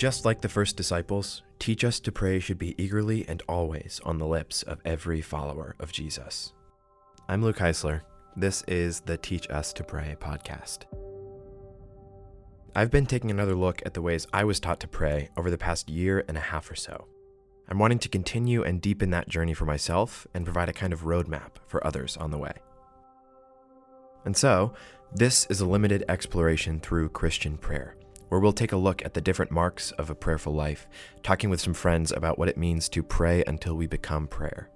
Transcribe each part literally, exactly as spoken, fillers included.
Just like the first disciples, Teach Us to Pray should be eagerly and always on the lips of every follower of Jesus. I'm Luke Heisler. This is the Teach Us to Pray podcast. I've been taking another look at the ways I was taught to pray over the past year and a half or so. I'm wanting to continue and deepen that journey for myself and provide a kind of roadmap for others on the way. And so, this is a limited exploration through Christian prayer, where we'll take a look at the different marks of a prayerful life, talking with some friends about what it means to pray until we become prayer.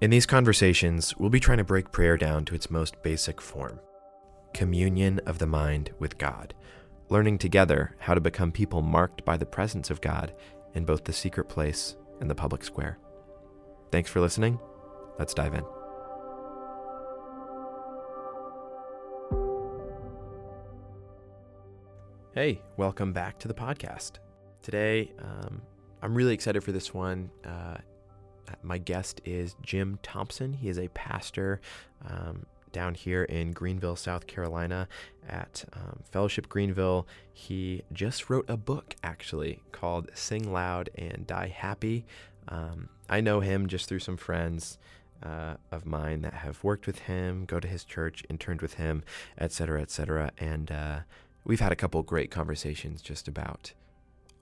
In these conversations, we'll be trying to break prayer down to its most basic form, communion of the mind with God, learning together how to become people marked by the presence of God in both the secret place and the public square. Thanks for listening. Let's dive in. Hey, welcome back to the podcast. Today, um, I'm really excited for this one. Uh, my guest is Jim Thompson. He is a pastor um, down here in Greenville, South Carolina at um, Fellowship Greenville. He just wrote a book, actually, called Sing Loud and Die Happy. Um, I know him just through some friends Uh, of mine that have worked with him, go to his church, interned with him, et cetera, et cetera. And uh, we've had a couple great conversations just about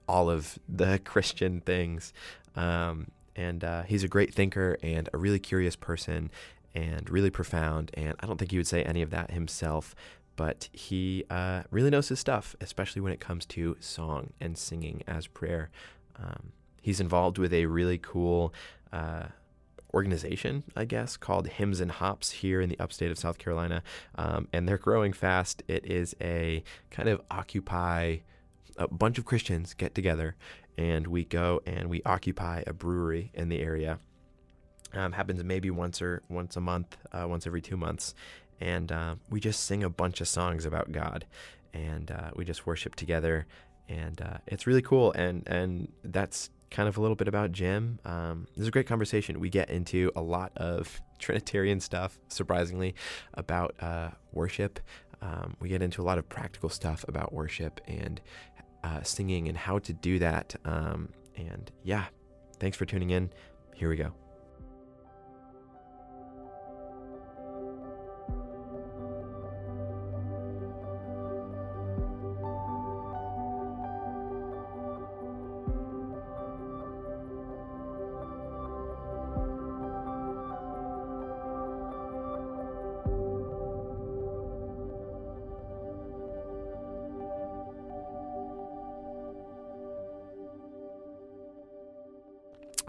all of the Christian things. Um, and uh, he's a great thinker and a really curious person and really profound. And I don't think he would say any of that himself, but he uh, really knows his stuff, especially when it comes to song and singing as prayer. Um, he's involved with a really cool uh organization, I guess, called Hymns and Hops here in the upstate of South Carolina, um, and they're growing fast. It is a kind of occupy, a bunch of Christians get together, and we go and we occupy a brewery in the area. Um, happens maybe once or once a month, uh, once every two months, and uh, we just sing a bunch of songs about God, and uh, we just worship together, and uh, it's really cool, and and that's kind of a little bit about Jim. Um, this is a great conversation. We get into a lot of Trinitarian stuff, surprisingly, about uh, worship. Um, we get into a lot of practical stuff about worship and uh, singing and how to do that. Um, and yeah, thanks for tuning in. Here we go.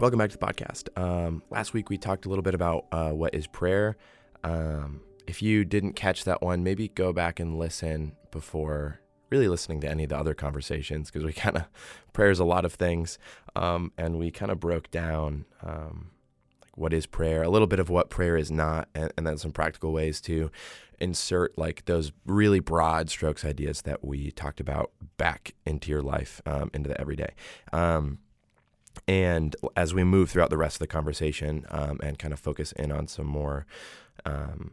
Welcome back to the podcast. Um, last week we talked a little bit about uh, what is prayer. Um, if you didn't catch that one, maybe go back and listen before really listening to any of the other conversations, because we kind of, prayer is a lot of things, um, and we kind of broke down um, like what is prayer, a little bit of what prayer is not, and, and then some practical ways to insert like those really broad strokes ideas that we talked about back into your life, um, into the everyday. Um, And as we move throughout the rest of the conversation um, and kind of focus in on some more um,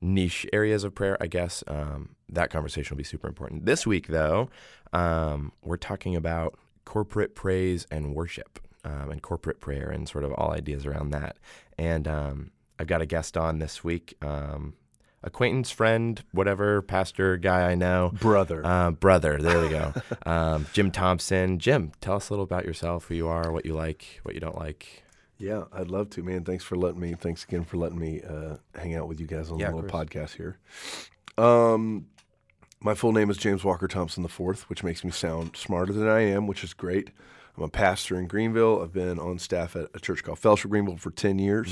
niche areas of prayer, I guess, um, that conversation will be super important. This week, though, um, we're talking about corporate praise and worship um, and corporate prayer and sort of all ideas around that. And um, I've got a guest on this week, um, acquaintance, friend, whatever, pastor, guy I know. Brother. Uh, brother, there we go. um, Jim Thompson. Jim, tell us a little about yourself, who you are, what you like, what you don't like. Yeah, I'd love to, man. Thanks for letting me. Thanks again for letting me uh, hang out with you guys on yeah, the little podcast here. Um, my full name is James Walker Thompson the fourth, which makes me sound smarter than I am, which is great. I'm a pastor in Greenville. I've been on staff at a church called Fellowship Greenville for ten years.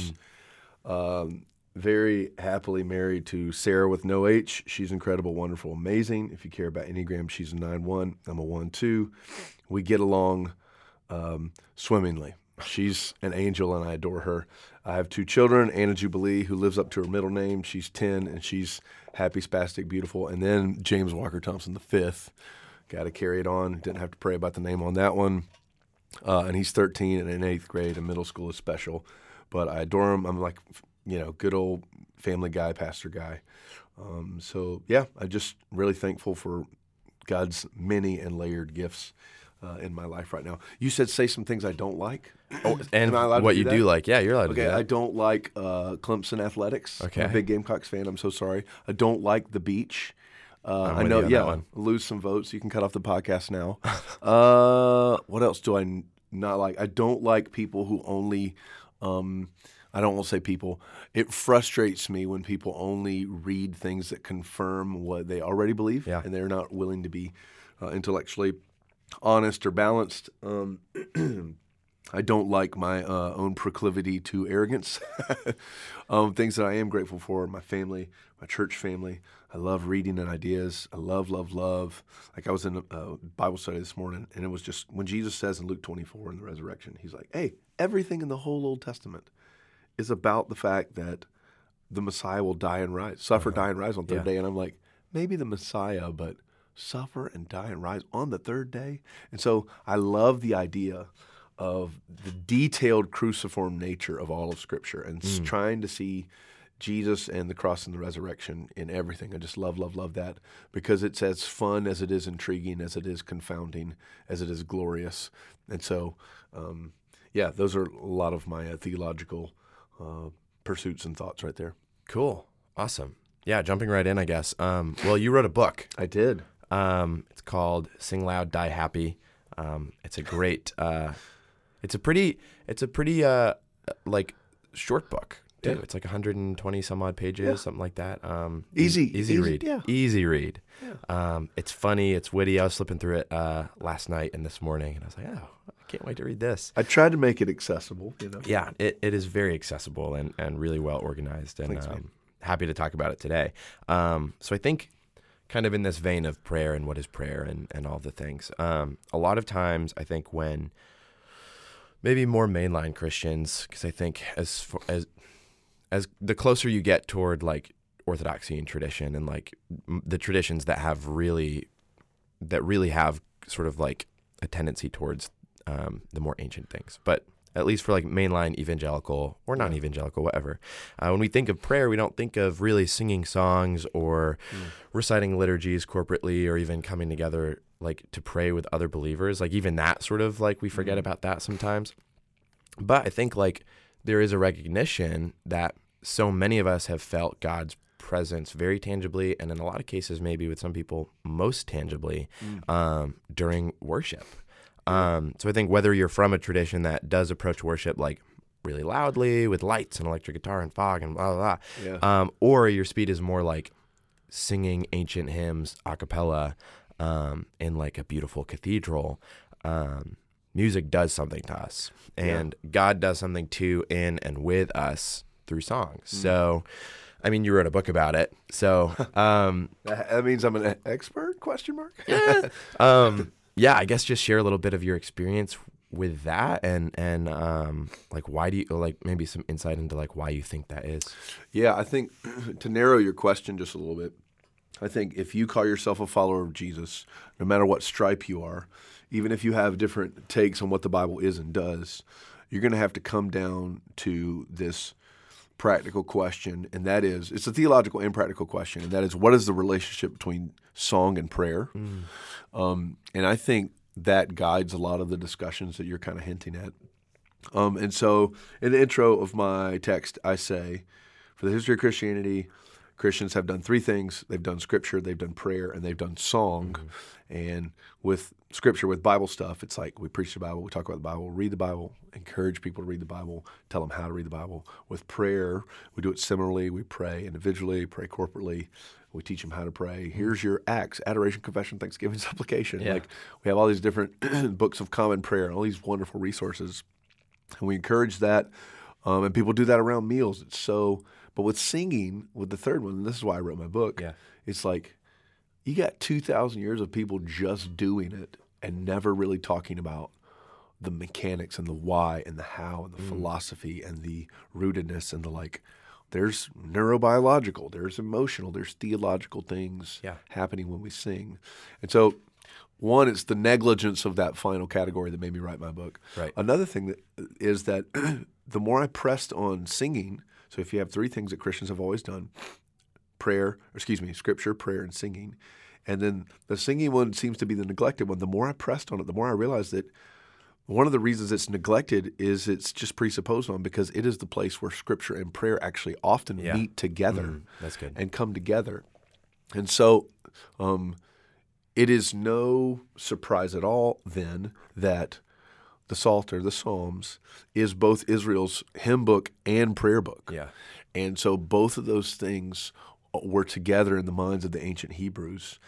Mm. Um Very happily married to Sarah with no H. She's incredible, wonderful, amazing. If you care about Enneagram, she's a nine one. I'm a one two. We get along um, swimmingly. She's an angel, and I adore her. I have two children, Anna Jubilee, who lives up to her middle name. She's ten, and she's happy, spastic, beautiful. And then James Walker Thompson the fifth. Got to carry it on. Didn't have to pray about the name on that one. Uh, and he's thirteen and in eighth grade, and middle school is special. But I adore him. I'm like... you know, good old family guy, pastor guy. Um, so, yeah, I'm just really thankful for God's many and layered gifts uh, in my life right now. You said say some things I don't like. Oh, and what do you that? do like. Yeah, you're allowed okay, to do that. Okay, I don't like uh, Clemson Athletics. Okay. I'm a big Gamecocks fan. I'm so sorry. I don't like the beach. Uh, I know, yeah, lose some votes. You can cut off the podcast now. uh, what else do I n- not like? I don't like people who only um, – I don't want to say people. It frustrates me when people only read things that confirm what they already believe, yeah. and they're not willing to be uh, intellectually honest or balanced. Um, I don't like my uh, own proclivity to arrogance. um, things that I am grateful for, my family, my church family. I love reading and ideas. I love, love, love. Like I was in a, a Bible study this morning, and it was just when Jesus says in Luke twenty-four in the resurrection, he's like, hey, everything in the whole Old Testament is about the fact that the Messiah will die and rise, suffer, uh-huh. die, and rise on the third yeah. day. And I'm like, maybe the Messiah, but suffer and die and rise on the third day? And so I love the idea of the detailed cruciform nature of all of Scripture and mm. trying to see Jesus and the cross and the resurrection in everything. I just love, love, love that because it's as fun as it is intriguing, as it is confounding, as it is glorious. And so, um, yeah, those are a lot of my uh, theological uh, pursuits and thoughts right there. Cool. Awesome. Yeah, jumping right in, I guess. Um, well, you wrote a book. I did. Um, it's called Sing Loud, Die Happy. Um, it's a great... Uh, It's a pretty, it's a pretty, uh, like, short book, too. Yeah. It's like one hundred twenty some odd pages, yeah. something like that. Um, easy, easy. Easy read. Yeah. Easy read. Yeah. Um, it's funny. It's witty. I was flipping through it uh, last night and this morning, and I was like, oh, I can't wait to read this. I tried to make it accessible, you know. Yeah, it, it is very accessible and, and really well organized, and Thanks, um, happy to talk about it today. Um, so I think kind of in this vein of prayer and what is prayer and, and all the things, um, a lot of times I think when... Maybe more mainline Christians, because I think as for, as as the closer you get toward like orthodoxy and tradition, and like m- the traditions that have really that really have sort of like a tendency towards um, the more ancient things, but at least for like mainline evangelical or non-evangelical, whatever, uh, when we think of prayer, we don't think of really singing songs or mm. reciting liturgies corporately, or even coming together like to pray with other believers, like even that sort of like we forget mm-hmm. about that sometimes. But I think like there is a recognition that so many of us have felt God's presence very tangibly, and in a lot of cases, maybe with some people most tangibly mm. um, during worship. Yeah. Um, so I think whether you're from a tradition that does approach worship like really loudly with lights and electric guitar and fog and blah, blah, blah, yeah. um, or your speed is more like singing ancient hymns a cappella, Um, in like a beautiful cathedral, um, music does something to us, and yeah. God does something to, in, and with us through songs. Mm. So, I mean, you wrote a book about it. So um, that means I'm an expert? Question mark. yeah. Um, yeah, I guess just share a little bit of your experience with that, and and um, like why do you like maybe some insight into like why you think that is? Yeah, I think to narrow your question just a little bit. I think if you call yourself a follower of Jesus, no matter what stripe you are, even if you have different takes on what the Bible is and does, you're going to have to come down to this practical question, and that is, it's a theological and practical question, and that is, what is the relationship between song and prayer? Mm. Um, and I think that guides a lot of the discussions that you're kind of hinting at. Um, and so in the intro of my text, I say, for the history of Christianity, Christians have done three things. They've done Scripture, they've done prayer, and they've done song. Mm-hmm. And with Scripture, with Bible stuff, it's like we preach the Bible, we talk about the Bible, read the Bible, encourage people to read the Bible, tell them how to read the Bible. With prayer, we do it similarly. We pray individually, pray corporately. We teach them how to pray. Here's your acts, adoration, confession, thanksgiving, supplication. Yeah. Like we have all these different books of common prayer and all these wonderful resources. And we encourage that. Um, and people do that around meals. It's so... But with singing, with the third one, and this is why I wrote my book, yeah. it's like you got two thousand years of people just doing it and never really talking about the mechanics and the why and the how and the mm. philosophy and the rootedness and the like. There's neurobiological, there's emotional, there's theological things yeah. happening when we sing. And so one, it's the negligence of that final category that made me write my book. Right. Another thing that is that the more I pressed on singing— So if you have three things that Christians have always done, prayer, or excuse me, scripture, prayer, and singing, And then the singing one seems to be the neglected one. The more I pressed on it, the more I realized that one of the reasons it's neglected is it's just presupposed on, because it is the place where Scripture and prayer actually often yeah. meet together mm, that's good. and come together. And so um, it is no surprise at all then that the Psalter, the Psalms, is both Israel's hymn book and prayer book. Yeah. And so both of those things were together in the minds of the ancient Hebrews.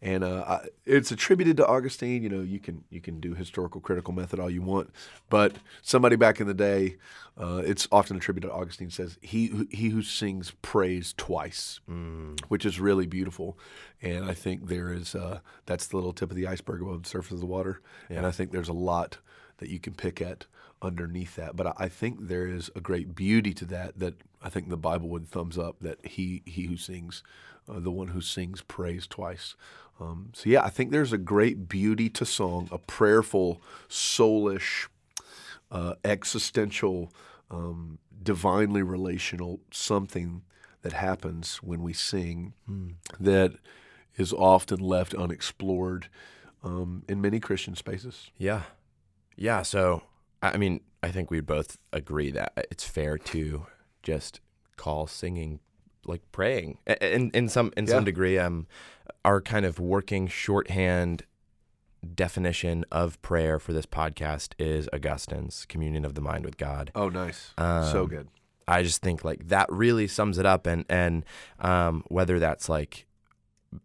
And uh, I, it's attributed to Augustine. You know, you can you can do historical critical method all you want, but somebody back in the day, uh, it's often attributed to Augustine, says, he, he who sings praise twice, mm. which is really beautiful. And I think there is uh, that's the little tip of the iceberg above the surface of the water. Yeah. And I think there's a lot that you can pick at underneath that. But I, I think there is a great beauty to that, that I think the Bible would thumbs up, that he he who sings, uh, the one who sings prays twice. Um, so yeah, I think there's a great beauty to song, a prayerful, soulish, uh, existential, um, divinely relational something that happens when we sing mm. that is often left unexplored um, in many Christian spaces. Yeah. Yeah, so I mean, I think we both agree that it's fair to just call singing like praying, in in some in yeah. some degree. Um, our kind of working shorthand definition of prayer for this podcast is Augustine's Communion of the Mind with God. Oh, nice, um, so good. I just think like that really sums it up, and and um, whether that's like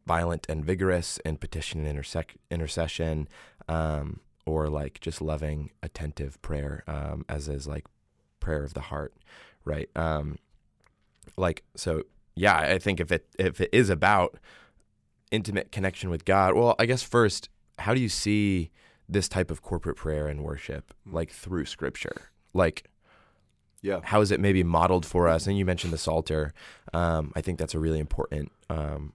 violent and vigorous and petition and intersec- intercession. Um, or like just loving, attentive prayer, um, as is like prayer of the heart, right? Um, like, so yeah, I think if it if it is about intimate connection with God, well, I guess first, how do you see this type of corporate prayer and worship, like through Scripture? Like, yeah, how is it maybe modeled for us? And you mentioned the Psalter. Um, I think that's a really important um,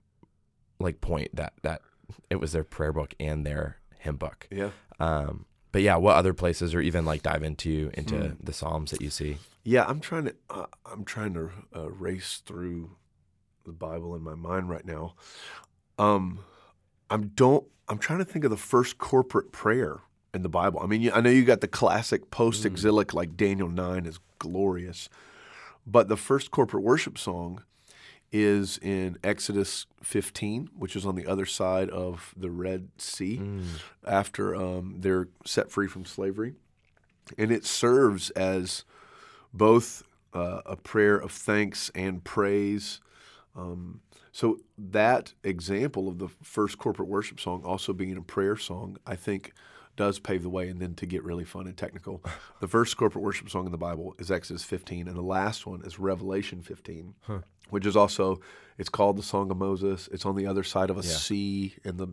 like point, that that it was their prayer book and their hymn book. Yeah. Um, but yeah, what other places, or even like dive into into mm. the Psalms that you see? Yeah, I'm trying to uh, I'm trying to uh, race through the Bible in my mind right now. Um, I'm don't I'm trying to think of the first corporate prayer in the Bible. I mean, I know you got the classic post-exilic, mm. like Daniel nine is glorious, but the first corporate worship song is in Exodus fifteen, which is on the other side of the Red Sea, mm. after um, they're set free from slavery. And it serves as both uh, a prayer of thanks and praise. Um, so that example of the first corporate worship song also being a prayer song, I think, does pave the way. And then to get really fun and technical, the first corporate worship song in the Bible is Exodus fifteen, and the last one is Revelation fifteen, huh. which is also, it's called the Song of Moses. It's on the other side of a yeah. sea in the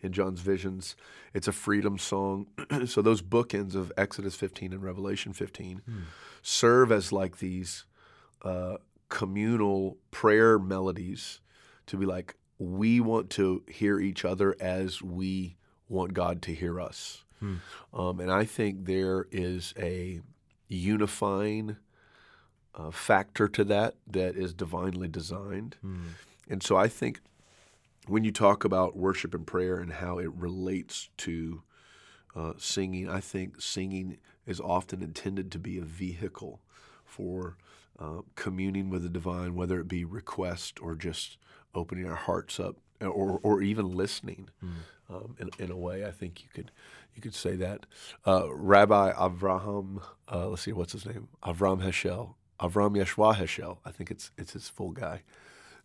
in John's visions. It's a freedom song. So those bookends of Exodus fifteen and Revelation fifteen hmm. serve as like these uh, communal prayer melodies to be like, we want to hear each other as we want God to hear us. Hmm. Um, and I think there is a unifying uh, factor to that that is divinely designed. Hmm. And so I think when you talk about worship and prayer and how it relates to uh, singing, I think singing is often intended to be a vehicle for uh, communing with the divine, whether it be request or just opening our hearts up, or or even listening. Hmm. Um, in, in a way, I think you could you could say that. Uh, Rabbi Avraham, uh, let's see, what's his name? Avraham Heschel, Avraham Joshua Heschel. I think it's it's his full guy.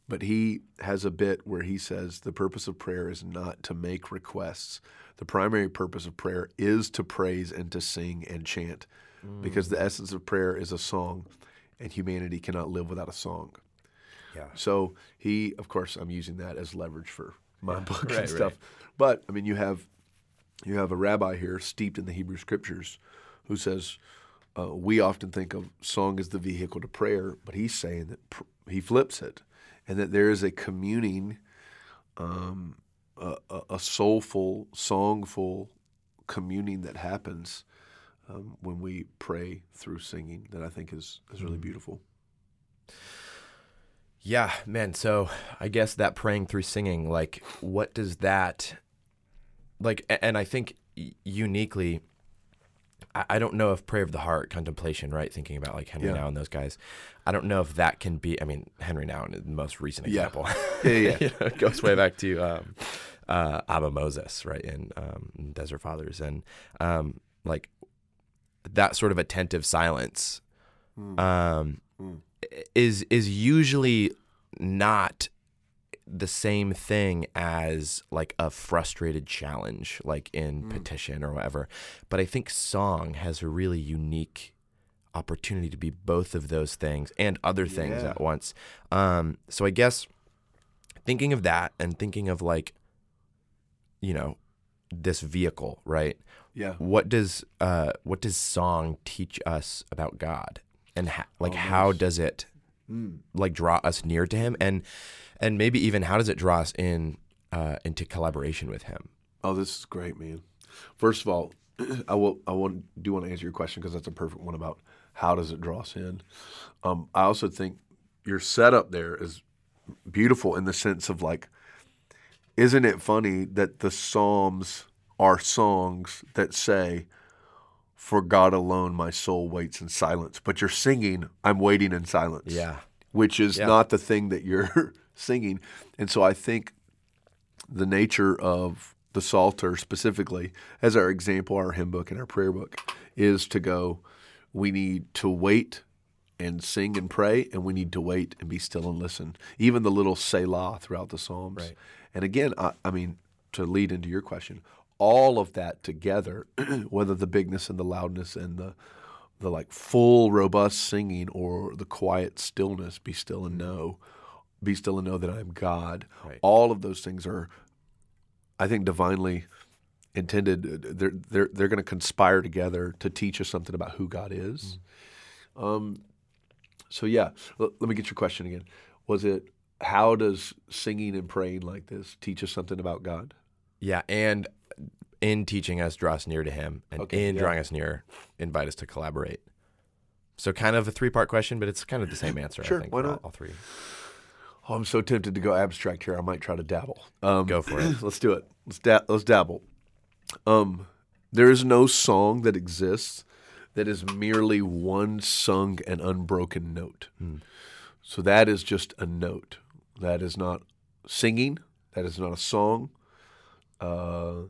But he has a bit where he says the purpose of prayer is not to make requests. The primary purpose of prayer is to praise and to sing and chant, mm. because the essence of prayer is a song, and humanity cannot live without a song. Yeah. So he, of course, I'm using that as leverage for my book right, and stuff. Right. But I mean, you have you have a rabbi here steeped in the Hebrew Scriptures who says uh, we often think of song as the vehicle to prayer, but he's saying that pr- he flips it, and that there is a communing, um, a, a soulful, songful communing that happens um, when we pray through singing, that I think is is really mm-hmm. beautiful. Yeah, man. So I guess that praying through singing, like, what does that, like, and I think uniquely, I don't know if prayer of the heart, contemplation, right? Thinking about like Henri yeah. Nouwen and those guys. I don't know if that can be, I mean, Henri Nouwen is the most recent example. Yeah, yeah, yeah. You know, it goes way back to um, uh, Abba Moses, right? In um, Desert Fathers. And um, like that sort of attentive silence mm. Um, mm. is is usually not the same thing as like a frustrated challenge, like in mm. petition or whatever. But I think song has a really unique opportunity to be both of those things and other things yeah. at once. Um, so I guess thinking of that and thinking of like, you know, this vehicle, right? Yeah. What does, uh, what does song teach us about God, and ha- like, oh, how nice. Does it mm. like draw us near to him? And, And maybe even how does it draw us in uh, into collaboration with him? Oh, this is great, man. First of all, I will I will, do want to answer your question because that's a perfect one about how does it draw us in. Um, I also think your setup there is beautiful in the sense of like, isn't it funny that the Psalms are songs that say, "For God alone my soul waits in silence," but you're singing, "I'm waiting in silence." Yeah. Which is yeah. not the thing that you're singing. And so I think the nature of the Psalter specifically, as our example, our hymn book and our prayer book, is to go, we need to wait and sing and pray, and we need to wait and be still and listen. Even the little Selah throughout the Psalms. Right. And again, I, I mean, to lead into your question, all of that together, whether the bigness and the loudness and the the like full robust singing or the quiet stillness, be still and know, be still and know that I am God. Right. All of those things are, I think, divinely intended. They're they're they're going to conspire together to teach us something about who God is. Mm. Um, so yeah, L- let me get your question again. Was it how does singing and praying like this teach us something about God? Yeah, and in teaching us, draw us near to him, and okay, in yeah. drawing us near, invite us to collaborate. So kind of a three-part question, but it's kind of the same answer, sure, I think, why not? All three. Oh, I'm so tempted to go abstract here. I might try to dabble. Um, go for it. Let's do it. Let's, da- let's dabble. Um, there is no song that exists that is merely one sung and unbroken note. Hmm. So that is just a note. That is not singing. That is not a song. Uh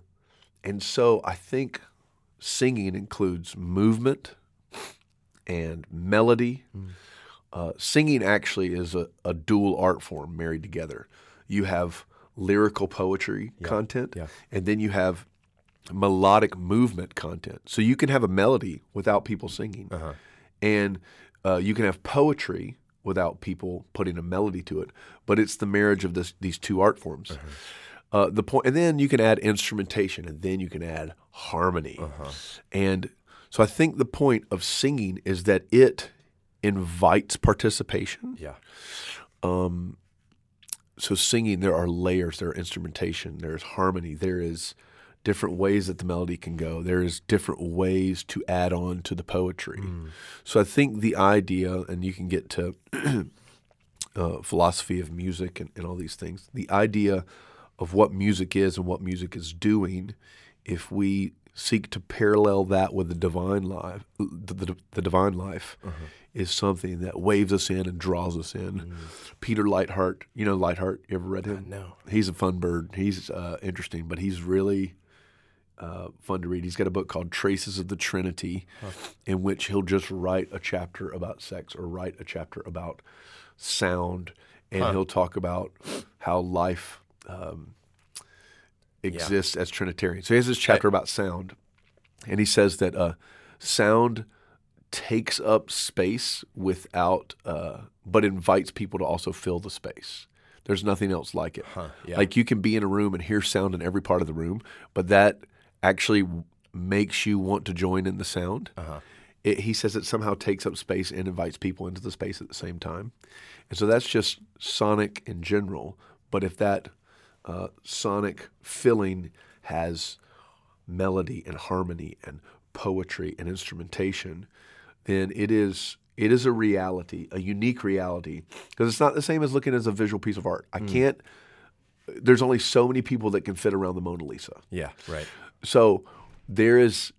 And so I think singing includes movement and melody. Mm. Uh, singing actually is a, a dual art form married together. You have lyrical poetry yeah. content, yeah. and then you have melodic movement content. So you can have a melody without people singing, uh-huh. and uh, you can have poetry without people putting a melody to it. But it's the marriage of this, these two art forms. Uh-huh. Uh, the point, and then you can add instrumentation, and then you can add harmony. Uh-huh. And so I think the point of singing is that it invites participation. Yeah. Um, so singing, there are layers, there are instrumentation, there's harmony, there is different ways that the melody can go. There is different ways to add on to the poetry. Mm. So I think the idea, and you can get to uh, philosophy of music and, and all these things, the idea of what music is and what music is doing, if we seek to parallel that with the divine life, the, the, the divine life uh-huh. is something that waves us in and draws us in. Mm. Peter Leithart, you know Leithart, you ever read him? Uh, no. He's a fun bird. He's uh, interesting, but he's really uh, fun to read. He's got a book called Traces of the Trinity huh. in which he'll just write a chapter about sex or write a chapter about sound, and huh. he'll talk about how life Um, exists yeah. as Trinitarian. So he has this chapter about sound, and he says that uh, sound takes up space without, uh, but invites people to also fill the space. There's nothing else like it. Huh, yeah. Like you can be in a room and hear sound in every part of the room, but that actually makes you want to join in the sound. Uh-huh. It, he says it somehow takes up space and invites people into the space at the same time. And so that's just sonic in general, but if that Uh, sonic filling has melody and harmony and poetry and instrumentation, then it is It is a reality, a unique reality, because it's not the same as looking as a visual piece of art. I mm. can't, there's only so many people that can fit around the Mona Lisa. Yeah, right. So there is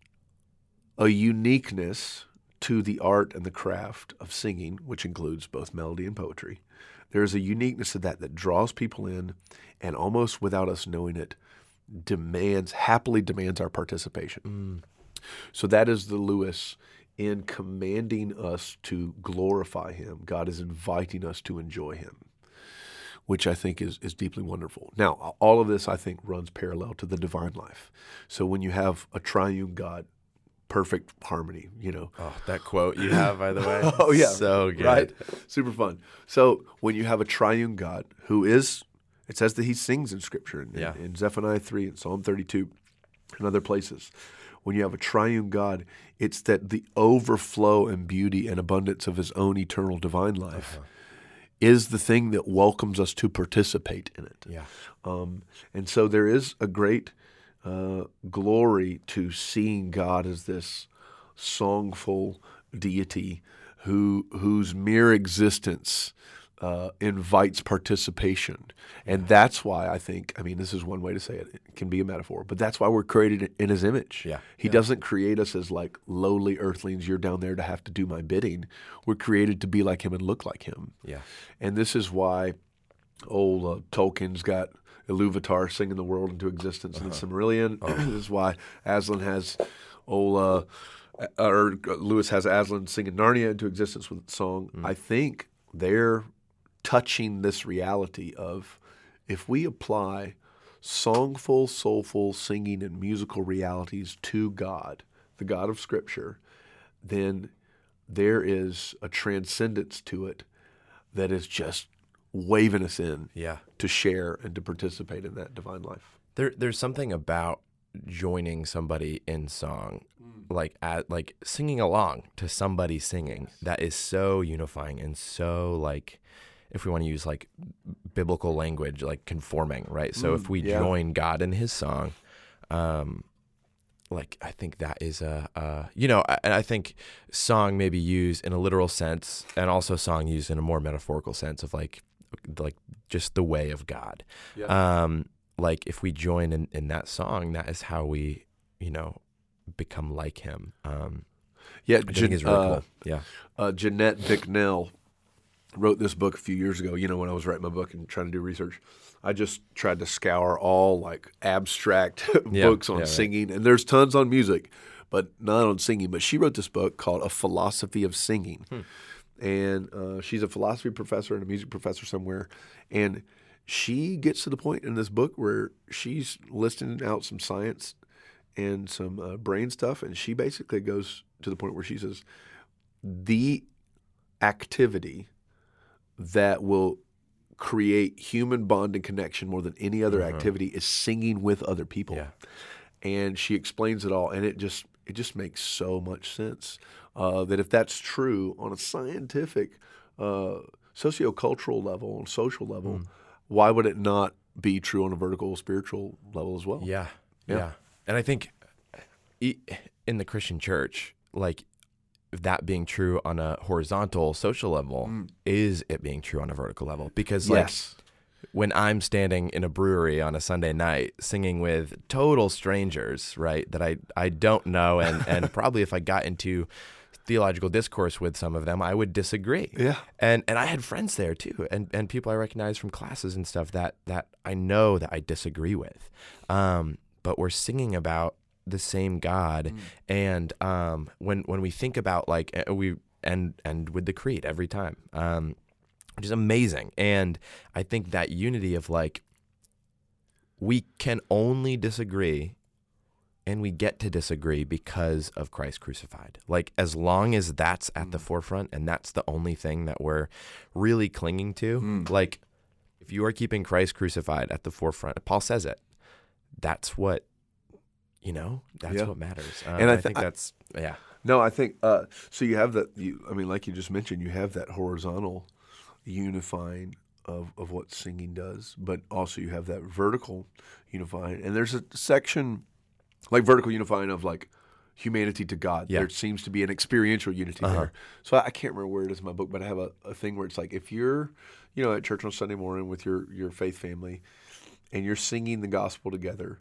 a uniqueness to the art and the craft of singing, which includes both melody and poetry. There is a uniqueness to that that draws people in and almost without us knowing it, demands, happily demands our participation. Mm. So that is the Lewis in commanding us to glorify him. God is inviting us to enjoy him, which I think is, is deeply wonderful. Now, all of this, I think, runs parallel to the divine life. So when you have a triune God, perfect harmony, you know. Oh, that quote you have, by the way. Oh, yeah. So good. Right? Super fun. So when you have a triune God who is, it says that he sings in Scripture, in, yeah. in, in Zephaniah three, in Psalm thirty-two, and other places. When you have a triune God, it's that the overflow and beauty and abundance of his own eternal divine life uh-huh. is the thing that welcomes us to participate in it. Yeah. Um, and so there is a great uh, glory to seeing God as this songful deity who whose mere existence uh, invites participation. And that's why I think, I mean, this is one way to say it. It can be a metaphor, but that's why we're created in his image. Yeah. He yeah. doesn't create us as like lowly earthlings, you're down there to have to do my bidding. We're created to be like him and look like him. Yeah. And this is why old uh, Tolkien's got Iluvatar singing the world into existence uh-huh. and Silmarillion. Oh. This is why Aslan has old... Uh, or Lewis has Aslan singing Narnia into existence with the song. Mm. I think they're... touching this reality of if we apply songful, soulful singing and musical realities to God, the God of Scripture, then there is a transcendence to it that is just waving us in yeah. to share and to participate in that divine life. There, there's something about joining somebody in song, mm. like at, like singing along to somebody singing that is so unifying and so like... if we want to use like biblical language, like conforming, right? So mm, if we yeah. join God in his song, um, like I think that is a, a you know, and I, I think song may be used in a literal sense and also song used in a more metaphorical sense of like, like just the way of God. Yeah. Um, like if we join in, in that song, that is how we, you know, become like him. Um, yeah. I Je- think it's really uh, cool. Yeah. Uh, Jeanette Bicknell wrote this book a few years ago, you know, when I was writing my book and trying to do research. I just tried to scour all like abstract yeah, books on yeah, singing, right. and there's tons on music, but not on singing. But she wrote this book called A Philosophy of Singing. Hmm. And uh, she's a philosophy professor and a music professor somewhere. And she gets to the point in this book where she's listing out some science and some uh, brain stuff. And she basically goes to the point where she says, the activity that will create human bond and connection more than any other mm-hmm. activity is singing with other people. Yeah. And she explains it all, and it just it just makes so much sense uh, that if that's true on a scientific, uh, sociocultural level, on social level, mm. why would it not be true on a vertical spiritual level as well? Yeah, yeah. yeah. And I think in the Christian church, like, that being true on a horizontal social level, mm. is it being true on a vertical level? Because like yes. when I'm standing in a brewery on a Sunday night singing with total strangers, right, that I, I don't know, and, and probably if I got into theological discourse with some of them, I would disagree. Yeah. And and I had friends there too, and, and people I recognize from classes and stuff that, that I know that I disagree with. Um, but we're singing about the same God. Mm. And um, when when we think about like we and and with the creed every time, um, which is amazing. And I think that unity of like we can only disagree and we get to disagree because of Christ crucified. Like as long as that's at mm. the forefront and that's the only thing that we're really clinging to, mm. like if you are keeping Christ crucified at the forefront, Paul says it, that's what You know, that's yeah. what matters. Um, and I, th- I think that's, I, yeah. No, I think, uh, so you have that, you, I mean, like you just mentioned, you have that horizontal unifying of, of what singing does, but also you have that vertical unifying. And there's a section, like vertical unifying of like humanity to God. Yeah. There seems to be an experiential unity uh-huh. there. So I, I can't remember where it is in my book, but I have a, a thing where it's like, if you're, you know, at church on Sunday morning with your, your faith family and you're singing the gospel together,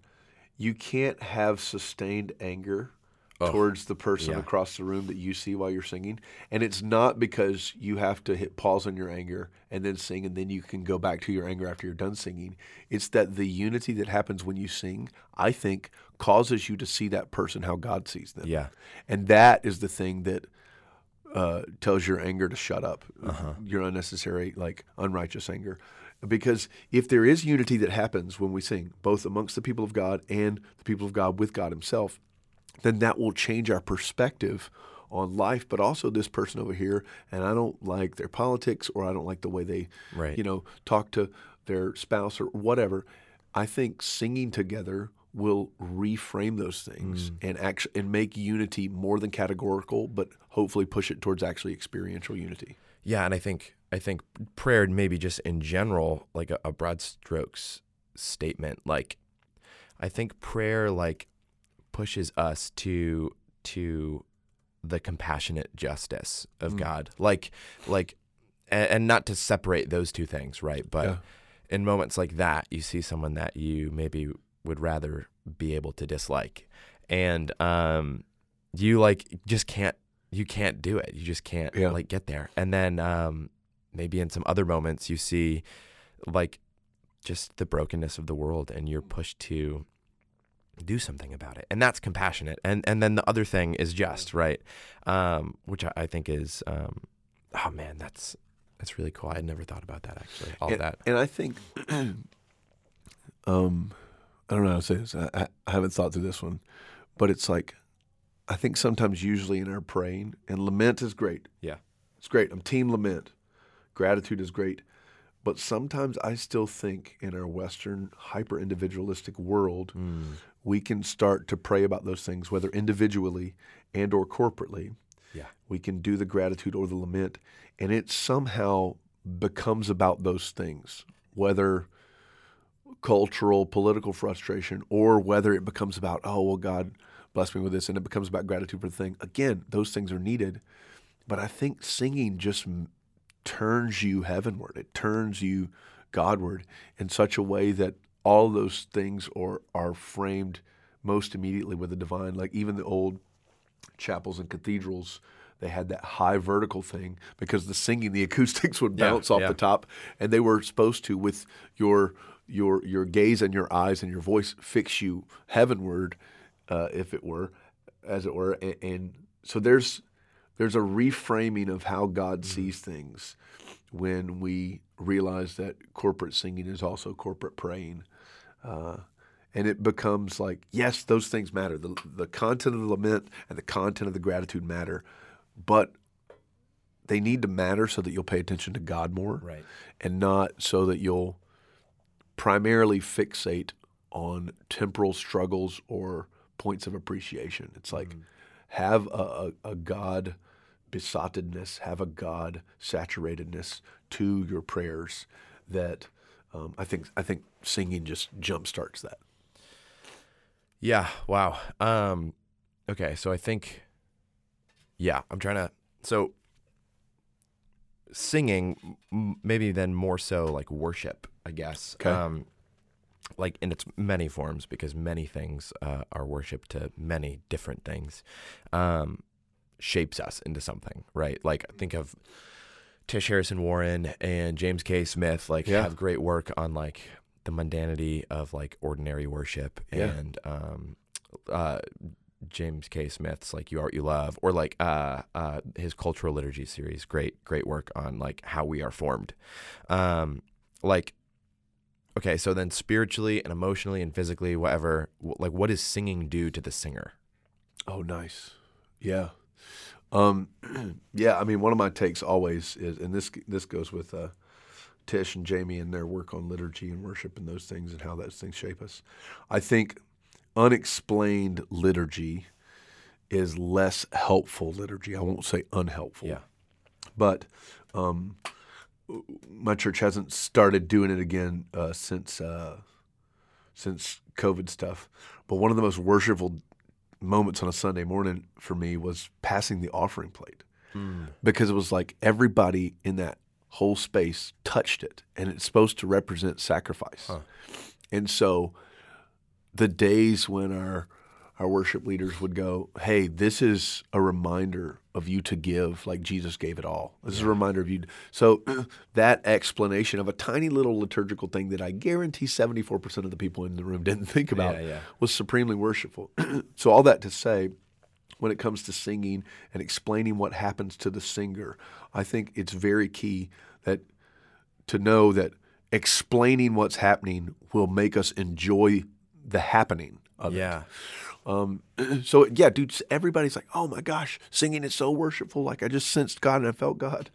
you can't have sustained anger oh, towards the person yeah. across the room that you see while you're singing. And it's not because you have to hit pause on your anger and then sing, and then you can go back to your anger after you're done singing. It's that the unity that happens when you sing, I think, causes you to see that person how God sees them. Yeah. And that is the thing that uh, tells your anger to shut up, uh-huh. your unnecessary, like, unrighteous anger. Because if there is unity that happens when we sing, both amongst the people of God and the people of God with God himself, then that will change our perspective on life, but also this person over here, and I don't like their politics, or I don't like the way they, right. you know, talk to their spouse or whatever. I think singing together will reframe those things mm. and actually and make unity more than categorical, but hopefully push it towards actually experiential unity. Yeah, and I think I think prayer, and maybe just in general, like a, a broad strokes statement. Like, I think prayer like pushes us to to the compassionate justice of mm. God. Like like, and, and not to separate those two things, right? But yeah. in moments like that, you see someone that you maybe would rather be able to dislike. And um, you like just can't, you can't do it. You just can't yeah. like get there. And then um, maybe in some other moments you see like just the brokenness of the world, and you're pushed to do something about it. And that's compassionate. And and then the other thing is just, right? Um, which I, I think is, um, oh man, that's, that's really cool. I had never thought about that actually, all and, that. And I think, um, I don't know how to say this. I, I haven't thought through this one, but it's like, I think sometimes usually in our praying, and lament is great. Yeah. It's great. I'm team lament. Gratitude is great. But sometimes I still think in our Western hyper-individualistic world, mm. we can start to pray about those things, whether individually and or corporately. Yeah. We can do the gratitude or the lament, and it somehow becomes about those things, whether cultural, political frustration, or whether it becomes about, oh, well, God bless me with this, and it becomes about gratitude for the thing. Again, those things are needed, but I think singing just m- turns you heavenward. It turns you Godward in such a way that all those things are, are framed most immediately with the divine. Like even the old chapels and cathedrals, they had that high vertical thing because the singing, the acoustics would bounce yeah, off yeah. the top, and they were supposed to, with your your your gaze and your eyes and your voice, fix you heavenward, uh, if it were, as it were. And, and so there's there's a reframing of how God mm-hmm. sees things when we realize that corporate singing is also corporate praying. Uh, and it becomes like, yes, those things matter. The, the content of the lament and the content of the gratitude matter, but they need to matter so that you'll pay attention to God more, right. and not so that you'll primarily fixate on temporal struggles or points of appreciation. It's like mm-hmm. have a, a, a God besottedness, have a God saturatedness to your prayers that um, I think I think singing just jumpstarts that. Yeah. Wow. Um, okay. So I think, yeah, I'm trying to, so singing m- maybe then more so like worship, I guess. Okay. Um, like in its many forms, because many things uh, are worship to many different things, um, shapes us into something, right? Like I think of Tish Harrison Warren and James K. Smith, like yeah. have great work on like the mundanity of like ordinary worship yeah. and um, uh, James K. Smith's like You Are What You Love, or like uh, uh, his Cultural Liturgy series, great, great work on like how we are formed. Um, like, okay, so then spiritually and emotionally and physically, whatever, like what does singing do to the singer? Oh, nice. Yeah. Um, yeah, I mean, one of my takes always is, and this this goes with uh, Tish and Jamie and their work on liturgy and worship and those things and how those things shape us. I think unexplained liturgy is less helpful liturgy. I won't say unhelpful. Yeah. But um, my church hasn't started doing it again uh, since uh, since COVID stuff. But one of the most worshipful moments on a Sunday morning for me was passing the offering plate, mm. because it was like everybody in that whole space touched it, and it's supposed to represent sacrifice. Huh. And so the days when our our worship leaders would go, hey, this is a reminder of you to give like Jesus gave it all. This yeah. is a reminder of you. So that explanation of a tiny little liturgical thing that I guarantee seventy-four percent of the people in the room didn't think about yeah, yeah. was supremely worshipful. So all that to say, when it comes to singing and explaining what happens to the singer, I think it's very key that to know that explaining what's happening will make us enjoy the happening of yeah. it. Um, so yeah, dude, everybody's like, oh my gosh, singing is so worshipful. Like I just sensed God and I felt God.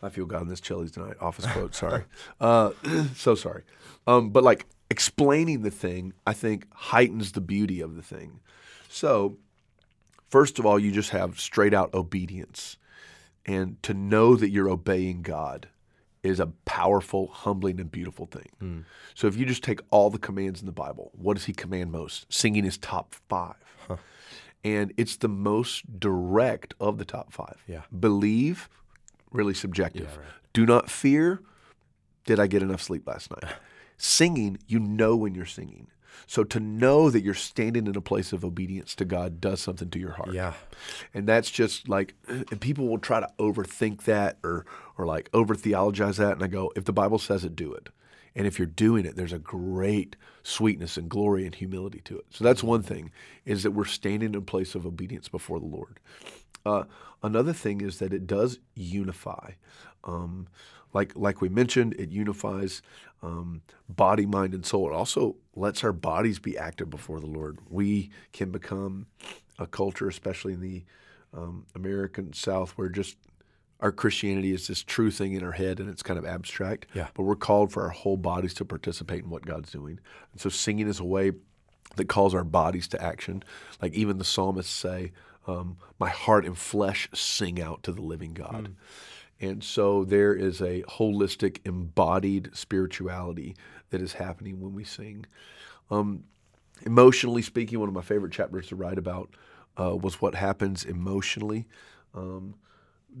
I feel God in this Chili's tonight. Office quote, sorry. Uh, so sorry. Um, but like explaining the thing, I think heightens the beauty of the thing. So first of all, you just have straight out obedience, and to know that you're obeying God is a powerful, humbling, and beautiful thing. Mm. So if you just take all the commands in the Bible, what does he command most? Singing is top five. Huh. And it's the most direct of the top five. Yeah. Believe, really subjective. Yeah, right. Do not fear, did I get enough sleep last night? Singing, you know when you're singing. So to know that you're standing in a place of obedience to God does something to your heart. Yeah. And that's just like, and people will try to overthink that or or like over-theologize that. And I go, if the Bible says it, do it. And if you're doing it, there's a great sweetness and glory and humility to it. So that's one thing, is that we're standing in a place of obedience before the Lord. Uh, another thing is that it does unify. Um, like like we mentioned, it unifies um, body, mind, and soul. It also lets our bodies be active before the Lord. We can become a culture, especially in the um, American South, where just our Christianity is this true thing in our head and it's kind of abstract. Yeah. But we're called for our whole bodies to participate in what God's doing. And so singing is a way that calls our bodies to action. Like even the psalmists say, Um, my heart and flesh sing out to the living God. Mm. And so there is a holistic, embodied spirituality that is happening when we sing. Um, emotionally speaking, one of my favorite chapters to write about uh, was what happens emotionally um,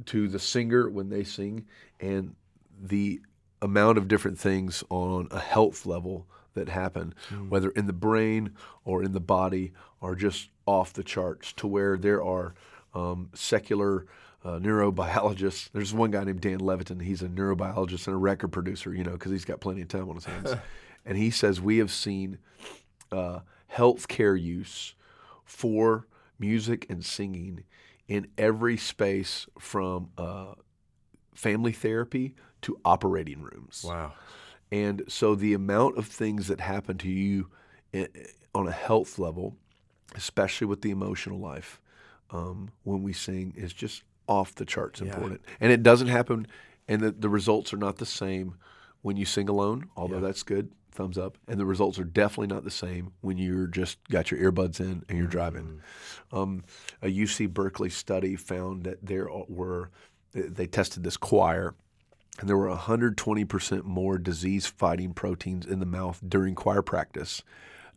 to the singer when they sing, and the amount of different things on a health level that happen, mm. whether in the brain or in the body, are just off the charts, to where there are um, secular uh, neurobiologists. There's one guy named Dan Levitin. He's a neurobiologist and a record producer, you know, because he's got plenty of time on his hands. And he says we have seen uh, healthcare use for music and singing in every space from uh, family therapy to operating rooms. Wow. And so the amount of things that happen to you in, on a health level, especially with the emotional life, um, when we sing, is just off the charts important. Yeah. And it doesn't happen, and the, the results are not the same when you sing alone, although yeah. that's good, thumbs up. And the results are definitely not the same when you're just got your earbuds in and you're driving. Mm-hmm. Um, a U C Berkeley study found that there were, they tested this choir, and there were one hundred twenty percent more disease-fighting proteins in the mouth during choir practice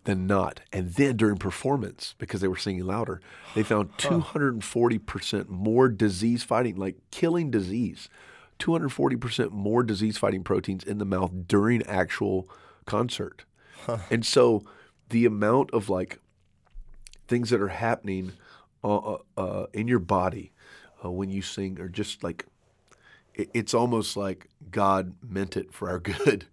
than not. And then during performance, because they were singing louder, they found two hundred forty percent more disease-fighting, like killing disease, two hundred forty percent more disease-fighting proteins in the mouth during actual concert. Huh. And so the amount of like things that are happening uh, uh, in your body uh, when you sing are just like, it's almost like God meant it for our good.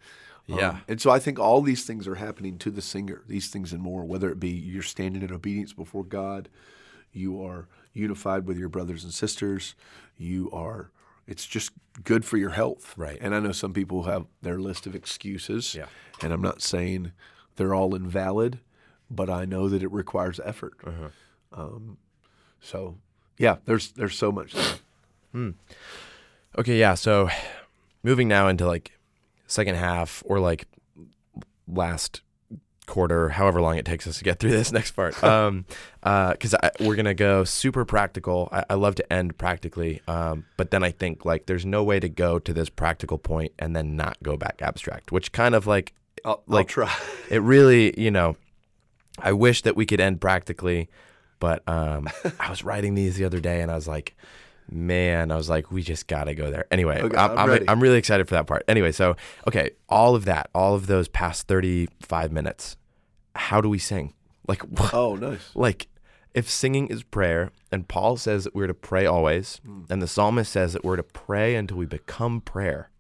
Yeah. Um, and so I think all these things are happening to the singer, these things and more, whether it be you're standing in obedience before God, you are unified with your brothers and sisters, you are, it's just good for your health. Right. And I know some people have their list of excuses, yeah. and I'm not saying they're all invalid, but I know that it requires effort. Uh-huh. Um, so, yeah, there's, there's so much there. Hmm. Okay, yeah, so moving now into like second half or like last quarter, however long it takes us to get through this next part, um, uh, because we're going to go super practical. I, I love to end practically, um, but then I think like there's no way to go to this practical point and then not go back abstract, which kind of like, I'll, like I'll try. It really, you know, I wish that we could end practically, But um, I was writing these the other day, and I was like, man, I was like, we just got to go there. Anyway, okay, I'm, I'm, I'm, I'm really excited for that part. Anyway, so, okay, all of that, all of those past thirty-five minutes, how do we sing? Like, what? Oh, nice. Like, if singing is prayer, and Paul says that we're to pray always, mm. and the psalmist says that we're to pray until we become prayer,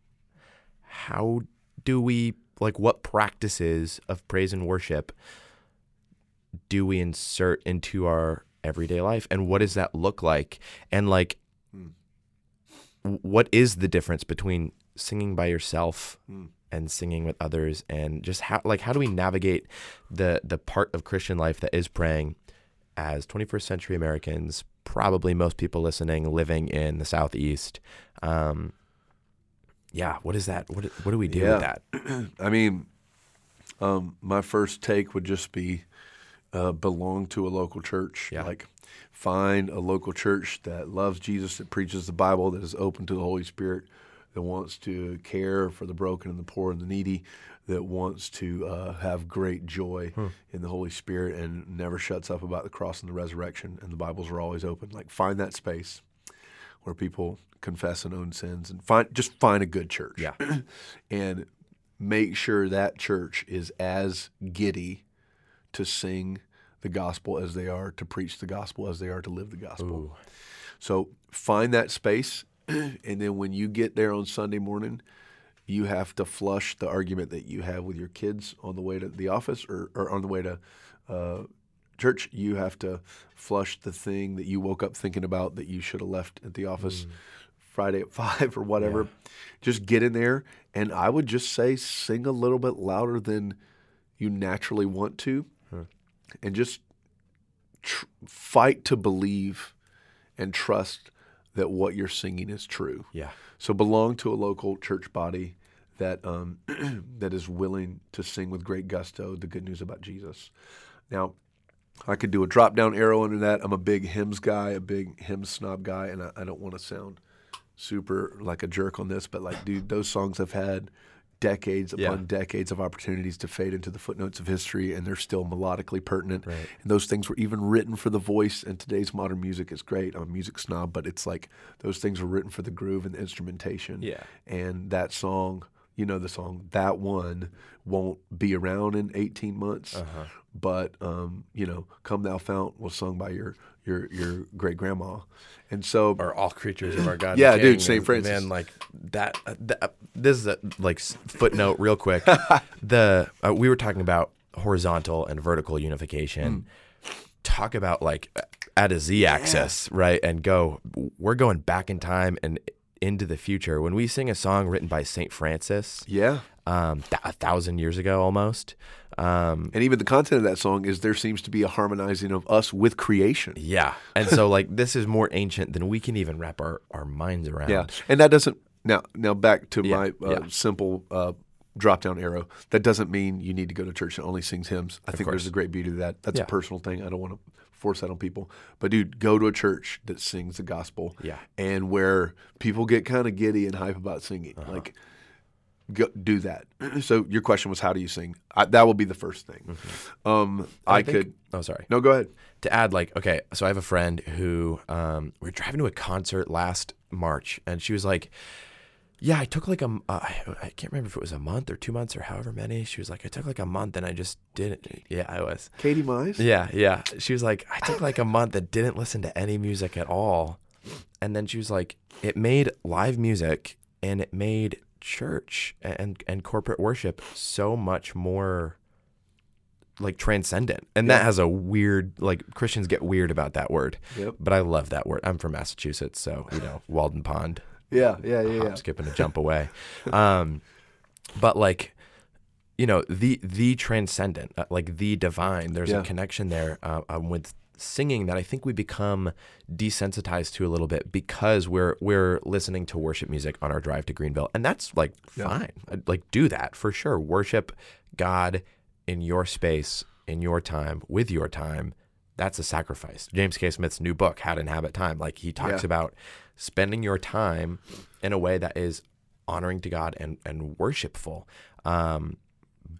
how do we, like, what practices of praise and worship do we insert into our everyday life? And what does that look like? And, like, mm. what is the difference between singing by yourself mm. and singing with others? And just how, like, how do we navigate the the part of Christian life that is praying as twenty-first century Americans, probably most people listening, living in the Southeast? Um, yeah, what is that? What, what do we do yeah. with that? I mean, um, my first take would just be uh, belong to a local church. Yeah. Like, find a local church that loves Jesus, that preaches the Bible, that is open to the Holy Spirit, that wants to care for the broken and the poor and the needy, that wants to uh, have great joy hmm. in the Holy Spirit and never shuts up about the cross and the resurrection, and the Bibles are always open. Like, find that space where people confess and own sins, and find just find a good church. Yeah. And make sure that church is as giddy to sing the gospel as they are to preach the gospel, as they are to live the gospel. Ooh. So find that space. And then when you get there on Sunday morning, you have to flush the argument that you have with your kids on the way to the office, or, or on the way to uh, church. You have to flush the thing that you woke up thinking about that you should have left at the office mm. Friday at five or whatever. Yeah. Just get in there. And I would just say, sing a little bit louder than you naturally want to, huh. and just tr- fight to believe and trust that what you're singing is true. Yeah. So belong to a local church body that um, that is willing to sing with great gusto the good news about Jesus. Now, I could do a drop-down arrow under that. I'm a big hymns guy, a big hymn snob guy, and I, I don't want to sound super like a jerk on this, but, like, dude, those songs have had decades upon yeah. decades of opportunities to fade into the footnotes of history, and they're still melodically pertinent. Right. And those things were even written for the voice, and today's modern music is great. I'm a music snob, but it's like those things were written for the groove and the instrumentation. Yeah. And that song, you know the song, that one won't be around in eighteen months, uh-huh. but, um, you know, Come Thou Fount was sung by your your your great-grandma. And so... Or All Creatures of Our God. Yeah, King, dude, Saint Francis. Man, like, that, that... This is a, like, footnote real quick. the uh, We were talking about horizontal and vertical unification. Mm. Talk about, like, at a Z-axis, yeah. right? And go, we're going back in time and into the future. When we sing a song written by Saint Francis... Yeah. Um, th- a thousand years ago almost. Um, and even the content of that song is there seems to be a harmonizing of us with creation. Yeah. And so, like, this is more ancient than we can even wrap our, our minds around. Yeah. And that doesn't – now now back to yeah. my uh, yeah. simple uh, drop-down arrow. That doesn't mean you need to go to church that only sings hymns. I of think course. There's a great beauty to that. That's yeah. a personal thing. I don't want to force that on people. But, dude, go to a church that sings the gospel yeah. and where people get kind of giddy and hype about singing. Uh-huh. Like – Go, do that. So your question was, how do you sing? I, that will be the first thing. Mm-hmm. Um, I, I think, could. Oh, sorry. No, go ahead. To add, like, okay, so I have a friend who um, we were driving to a concert last March, and she was like, "Yeah, I took like a. Uh, I, I can't remember if it was a month or two months or however many." She was like, "I took like a month and I just didn't." Yeah, I was. Katie Mize. Yeah, yeah. She was like, "I took like a month and didn't listen to any music at all," and then she was like, "It made live music and it made church and and corporate worship so much more, like, transcendent." And yeah. that has a weird, like, Christians get weird about that word. Yep. But I love that word. I'm from Massachusetts, so, you know, Walden Pond. Yeah, yeah, yeah. I'm yeah. skipping a jump away. um, but, like, you know, the the transcendent, uh, like the divine, there's yeah. a connection there uh, um, with singing that I think we become desensitized to a little bit because we're we're listening to worship music on our drive to Greenville, and that's, like, fine. Yeah. Like, do that for sure. Worship God in your space, in your time, with your time. That's a sacrifice. James K. Smith's new book, How to Inhabit Time, like, he talks yeah. about spending your time in a way that is honoring to God and and worshipful. Um,